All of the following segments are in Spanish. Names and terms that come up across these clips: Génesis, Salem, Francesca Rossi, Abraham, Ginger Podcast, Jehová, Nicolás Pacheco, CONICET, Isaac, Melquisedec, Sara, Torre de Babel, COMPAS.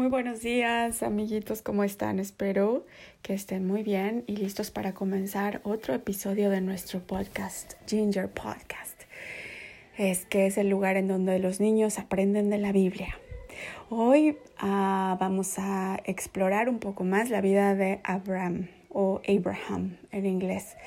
Muy buenos días, amiguitos, ¿cómo están? Espero que estén muy bien y listos para comenzar otro episodio de nuestro podcast, Ginger Podcast. Es que es el lugar en donde los niños aprenden de la Biblia. Hoy vamos a explorar un poco más la vida de Abraham, o Abraham en inglés,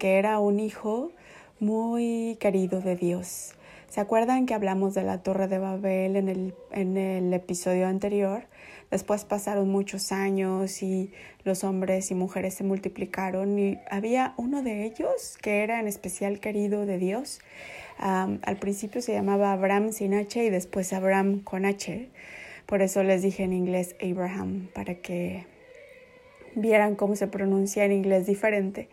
que era un hijo muy querido de Dios. ¿Se acuerdan que hablamos de la Torre de Babel en el episodio anterior? Después pasaron muchos años y los hombres y mujeres se multiplicaron y había uno de ellos que era en especial querido de Dios. Al principio se llamaba Abraham sin H y después Abraham con H. Por eso les dije en inglés Abraham, para que vieran cómo se pronuncia en inglés diferente.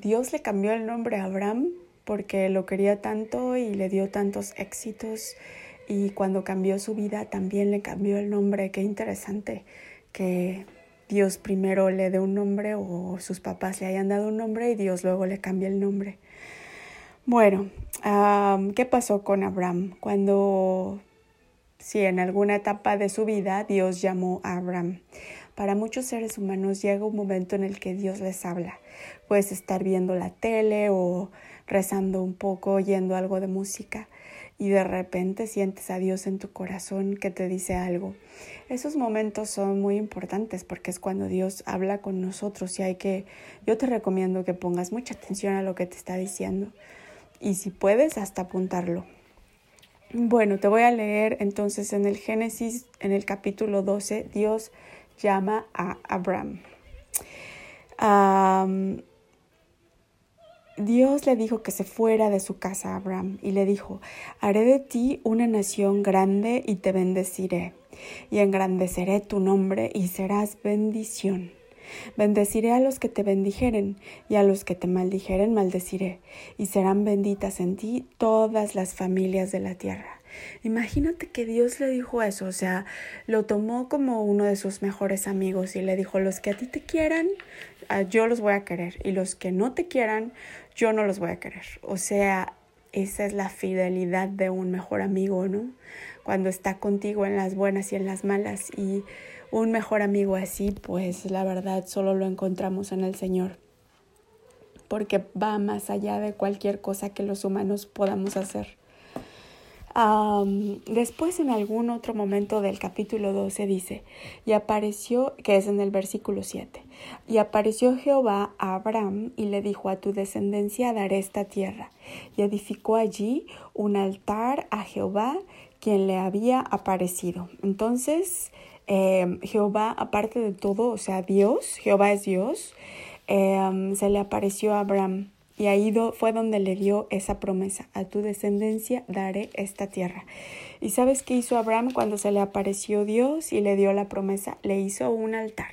Dios le cambió el nombre a Abraham porque lo quería tanto y le dio tantos éxitos. Y cuando cambió su vida también le cambió el nombre. Qué interesante que Dios primero le dé un nombre o sus papás le hayan dado un nombre y Dios luego le cambia el nombre. Bueno, ¿qué pasó con Abraham? En alguna etapa de su vida Dios llamó a Abraham. Para muchos seres humanos llega un momento en el que Dios les habla. Puedes estar viendo la tele o rezando un poco, oyendo algo de música y de repente sientes a Dios en tu corazón que te dice algo. Esos momentos son muy importantes porque es cuando Dios habla con nosotros y yo te recomiendo que pongas mucha atención a lo que te está diciendo y si puedes hasta apuntarlo. Bueno, te voy a leer entonces en el Génesis, en el capítulo 12, Dios llama a Abraham. Dios le dijo que se fuera de su casa a Abraham y le dijo, haré de ti una nación grande y te bendeciré y engrandeceré tu nombre y serás bendición. Bendeciré a los que te bendijeren y a los que te maldijeren maldeciré y serán benditas en ti todas las familias de la tierra. Imagínate que Dios le dijo eso, lo tomó como uno de sus mejores amigos y le dijo, los que a ti te quieran, yo los voy a querer y los que no te quieran, yo no los voy a querer. Esa es la fidelidad de un mejor amigo, ¿no? Cuando está contigo en las buenas y en las malas. Y un mejor amigo así, pues la verdad solo lo encontramos en el Señor, porque va más allá de cualquier cosa que los humanos podamos hacer. Después en algún otro momento del capítulo 12 dice, y apareció, que es en el versículo 7, y apareció Jehová a Abraham y le dijo, a tu descendencia daré esta tierra, y edificó allí un altar a Jehová, quien le había aparecido. Entonces Jehová, aparte de todo, Dios, Jehová es Dios, se le apareció a Abraham. Y ahí fue donde le dio esa promesa, a tu descendencia daré esta tierra. ¿Y sabes qué hizo Abraham cuando se le apareció Dios y le dio la promesa? Le hizo un altar.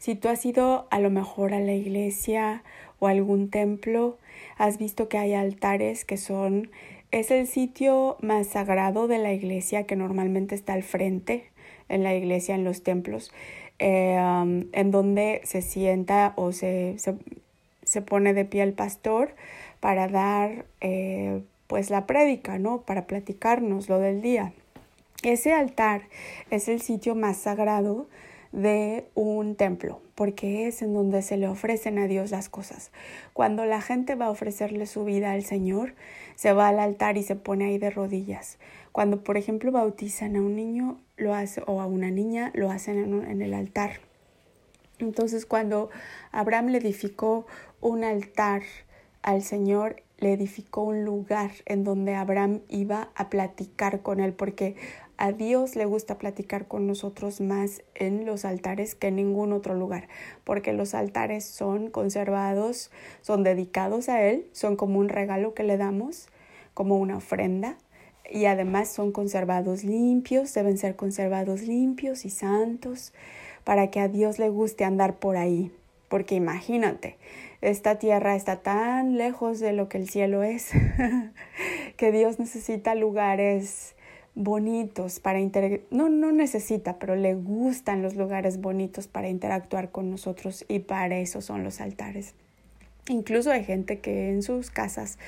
Si tú has ido a lo mejor a la iglesia o a algún templo, has visto que hay altares que son... Es el sitio más sagrado de la iglesia, que normalmente está al frente en la iglesia, en los templos, en donde se sienta o se pone de pie el pastor para dar la prédica, ¿no? Para platicarnos lo del día. Ese altar es el sitio más sagrado de un templo, porque es en donde se le ofrecen a Dios las cosas. Cuando la gente va a ofrecerle su vida al Señor, se va al altar y se pone ahí de rodillas. Cuando, por ejemplo, bautizan a un niño o a una niña, lo hacen en el altar. Entonces, cuando Abraham le edificó un altar al Señor, le edificó un lugar en donde Abraham iba a platicar con él, porque a Dios le gusta platicar con nosotros más en los altares que en ningún otro lugar, porque los altares son conservados, son dedicados a Él, son como un regalo que le damos, como una ofrenda, y además son conservados limpios, deben ser conservados limpios y santos, para que a Dios le guste andar por ahí. Porque imagínate, esta tierra está tan lejos de lo que el cielo es, que Dios necesita lugares bonitos para no necesita, pero le gustan los lugares bonitos para interactuar con nosotros y para eso son los altares. Incluso hay gente que en sus casas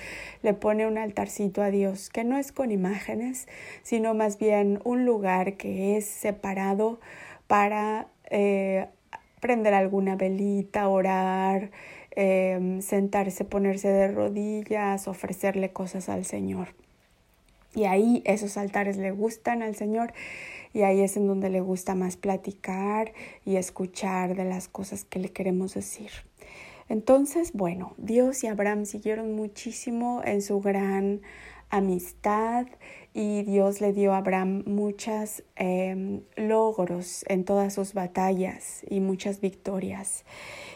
le pone un altarcito a Dios, que no es con imágenes, sino más bien un lugar que es separado para prender alguna velita, orar, sentarse, ponerse de rodillas, ofrecerle cosas al Señor. Y ahí esos altares le gustan al Señor y ahí es en donde le gusta más platicar y escuchar de las cosas que le queremos decir. Entonces, bueno, Dios y Abraham siguieron muchísimo en su gran amistad y Dios le dio a Abraham muchos logros en todas sus batallas y muchas victorias.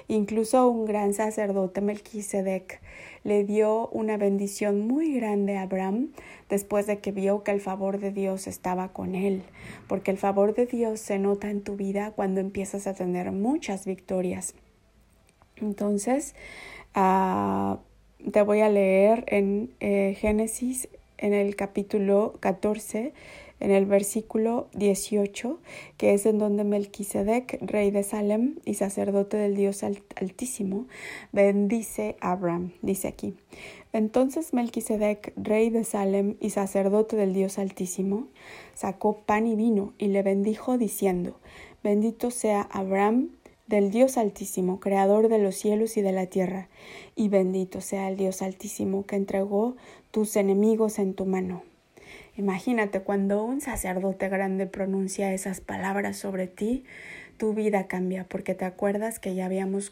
Incluso un gran sacerdote, Melquisedec, le dio una bendición muy grande a Abraham después de que vio que el favor de Dios estaba con él, porque el favor de Dios se nota en tu vida cuando empiezas a tener muchas victorias. Entonces, te voy a leer en Génesis, en el capítulo 14, en el versículo 18, que es en donde Melquisedec, rey de Salem y sacerdote del Dios Altísimo, bendice a Abraham. Dice aquí: entonces Melquisedec, rey de Salem y sacerdote del Dios Altísimo, sacó pan y vino y le bendijo diciendo: bendito sea Abraham del Dios Altísimo, creador de los cielos y de la tierra, y bendito sea el Dios Altísimo que entregó tus enemigos en tu mano. Imagínate, cuando un sacerdote grande pronuncia esas palabras sobre ti, tu vida cambia, porque te acuerdas que ya habíamos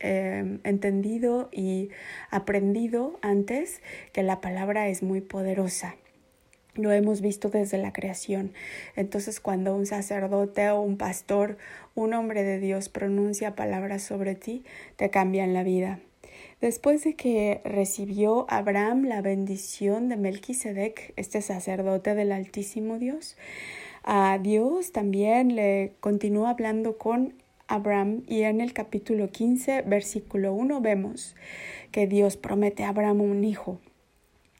entendido y aprendido antes que la palabra es muy poderosa. Lo hemos visto desde la creación. Entonces, cuando un sacerdote o un pastor, un hombre de Dios, pronuncia palabras sobre ti, te cambian la vida. Después de que recibió Abraham la bendición de Melquisedec, este sacerdote del Altísimo Dios, a Dios también le continuó hablando con Abraham, y en el capítulo 15, versículo 1, vemos que Dios promete a Abraham un hijo.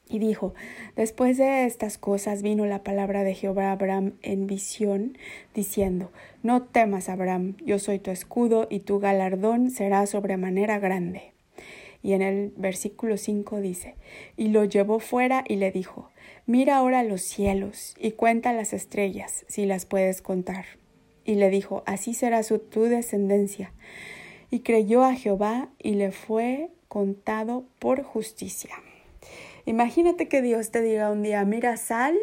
Y dijo: después de estas cosas vino la palabra de Jehová a Abraham en visión, diciendo: no temas, Abraham, yo soy tu escudo, y tu galardón será sobremanera grande. Y en el versículo 5 dice: y lo llevó fuera y le dijo: mira ahora los cielos, y cuenta las estrellas, si las puedes contar. Y le dijo: así será tu descendencia. Y creyó a Jehová, y le fue contado por justicia. Imagínate que Dios te diga un día: mira, sal,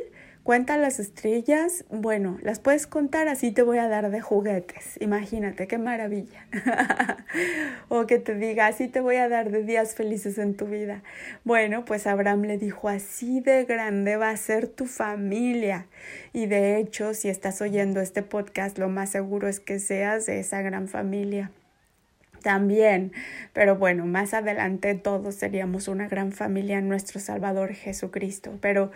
cuenta las estrellas, bueno, las puedes contar, así te voy a dar de juguetes. Imagínate, qué maravilla. O que te diga: así te voy a dar de días felices en tu vida. Bueno, pues Abraham le dijo: así de grande va a ser tu familia. Y de hecho, si estás oyendo este podcast, lo más seguro es que seas de esa gran familia también, pero bueno, más adelante todos seríamos una gran familia en nuestro Salvador Jesucristo, pero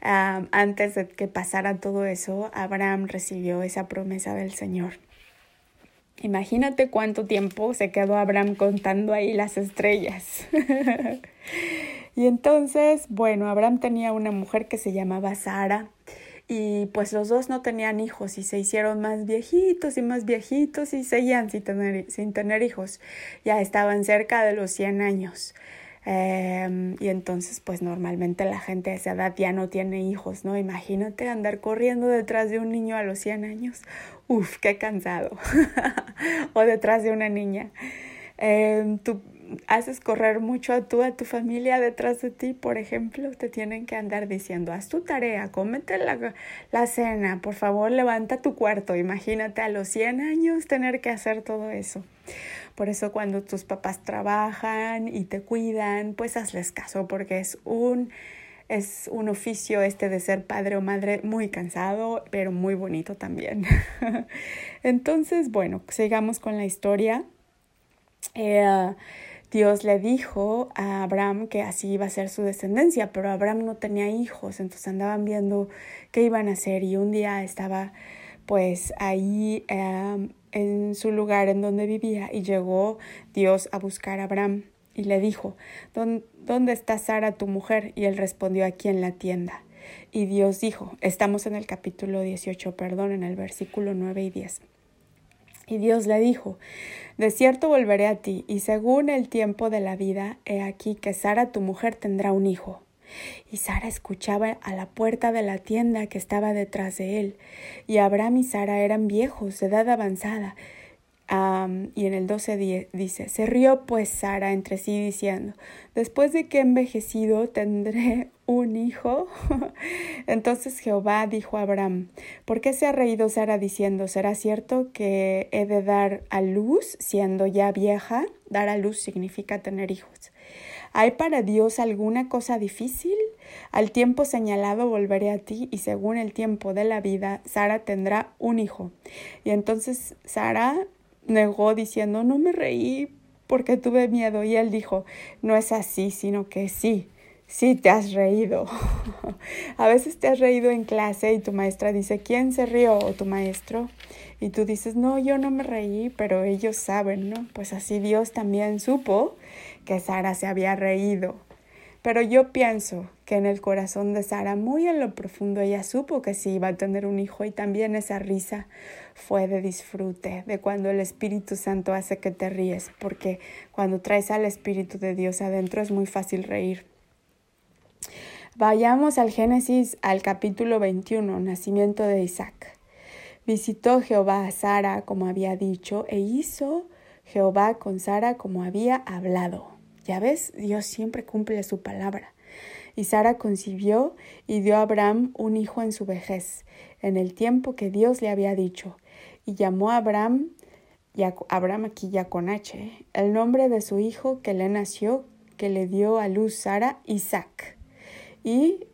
antes de que pasara todo eso, Abraham recibió esa promesa del Señor. Imagínate cuánto tiempo se quedó Abraham contando ahí las estrellas. Y entonces, bueno, Abraham tenía una mujer que se llamaba Sara, y pues los dos no tenían hijos y se hicieron más viejitos y seguían sin tener hijos. Ya estaban cerca de los 100 años. Y entonces pues normalmente la gente de esa edad ya no tiene hijos, ¿no? Imagínate andar corriendo detrás de un niño a los 100 años. ¡Uf, qué cansado! O detrás de una niña. Tú haces correr mucho a tu familia detrás de ti, por ejemplo. Te tienen que andar diciendo: haz tu tarea, cómete la cena, por favor, levanta tu cuarto. Imagínate a los 100 años tener que hacer todo eso. Por eso, cuando tus papás trabajan y te cuidan, pues hazles caso, porque es un oficio este de ser padre o madre muy cansado, pero muy bonito también. Entonces, bueno, sigamos con la historia. Dios le dijo a Abraham que así iba a ser su descendencia, pero Abraham no tenía hijos, entonces andaban viendo qué iban a hacer, y un día estaba pues ahí en su lugar en donde vivía, y llegó Dios a buscar a Abraham y le dijo: ¿dónde está Sara tu mujer? Y él respondió: aquí en la tienda. Y Dios dijo, estamos en el capítulo 18, en el versículo 9 y 10. Y Dios le dijo: de cierto volveré a ti, y según el tiempo de la vida, he aquí que Sara tu mujer tendrá un hijo. Y Sara escuchaba a la puerta de la tienda que estaba detrás de él. Y Abraham y Sara eran viejos, de edad avanzada. Y en el 12 dice: se rió pues Sara entre sí diciendo: después de que he envejecido, ¿tendré un hijo? Entonces Jehová dijo a Abraham: ¿por qué se ha reído Sara diciendo: ¿será cierto que he de dar a luz siendo ya vieja? Dar a luz significa tener hijos. ¿Hay para Dios alguna cosa difícil? Al tiempo señalado volveré a ti, y según el tiempo de la vida, Sara tendrá un hijo. Y entonces Sara negó diciendo: no me reí porque tuve miedo. Y él dijo: no es así, sino que sí te has reído. A veces te has reído en clase y tu maestra dice: ¿quién se rió? O tu maestro. Y tú dices: no, yo no me reí, pero ellos saben, ¿no? Pues así Dios también supo que Sara se había reído. Pero yo pienso que en el corazón de Sara, muy en lo profundo, ella supo que sí iba a tener un hijo, y también esa risa fue de disfrute, de cuando el Espíritu Santo hace que te ríes, porque cuando traes al Espíritu de Dios adentro es muy fácil reír. Vayamos al Génesis, al capítulo 21, nacimiento de Isaac. Visitó Jehová a Sara como había dicho, e hizo Jehová con Sara como había hablado. Ya ves, Dios siempre cumple su palabra. Y Sara concibió y dio a Abraham un hijo en su vejez, en el tiempo que Dios le había dicho. Y llamó a Abraham, aquí ya con H, el nombre de su hijo que le nació, que le dio a luz Sara, Isaac. Y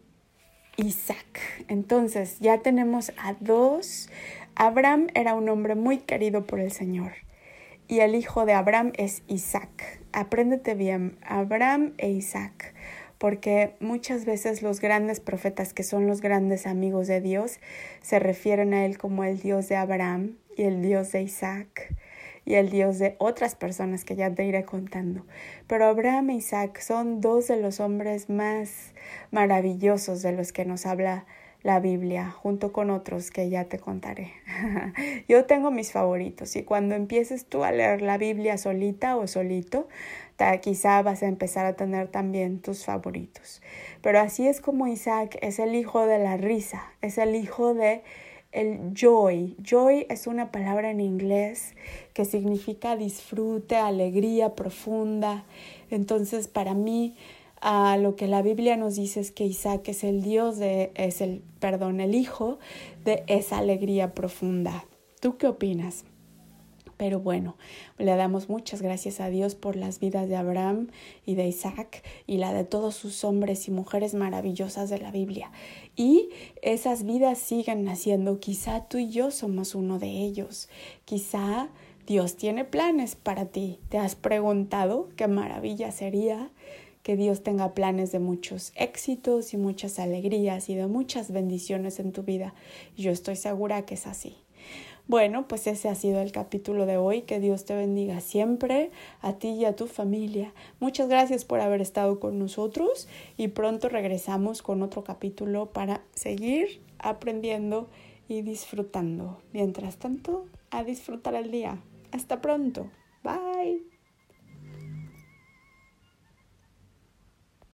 Isaac. Entonces ya tenemos a dos. Abraham era un hombre muy querido por el Señor. Y el hijo de Abraham es Isaac. Apréndete bien, Abraham e Isaac, porque muchas veces los grandes profetas, que son los grandes amigos de Dios, se refieren a él como el Dios de Abraham y el Dios de Isaac y el Dios de otras personas que ya te iré contando. Pero Abraham e Isaac son dos de los hombres más maravillosos de los que nos habla la Biblia, junto con otros que ya te contaré. Yo tengo mis favoritos, y cuando empieces tú a leer la Biblia solita o solito, quizá vas a empezar a tener también tus favoritos. Pero así es como Isaac es el hijo de la risa, es el hijo de el joy. Joy es una palabra en inglés que significa disfrute, alegría profunda. Entonces, para mí, lo que la Biblia nos dice es que Isaac es el hijo de esa alegría profunda. ¿Tú qué opinas? Pero bueno, le damos muchas gracias a Dios por las vidas de Abraham y de Isaac, y la de todos sus hombres y mujeres maravillosas de la Biblia. Y esas vidas siguen naciendo. Quizá tú y yo somos uno de ellos. Quizá Dios tiene planes para ti. ¿Te has preguntado qué maravilla sería que Dios tenga planes de muchos éxitos y muchas alegrías y de muchas bendiciones en tu vida? Yo estoy segura que es así. Bueno, pues ese ha sido el capítulo de hoy. Que Dios te bendiga siempre, a ti y a tu familia. Muchas gracias por haber estado con nosotros, y pronto regresamos con otro capítulo para seguir aprendiendo y disfrutando. Mientras tanto, a disfrutar el día. Hasta pronto. Bye.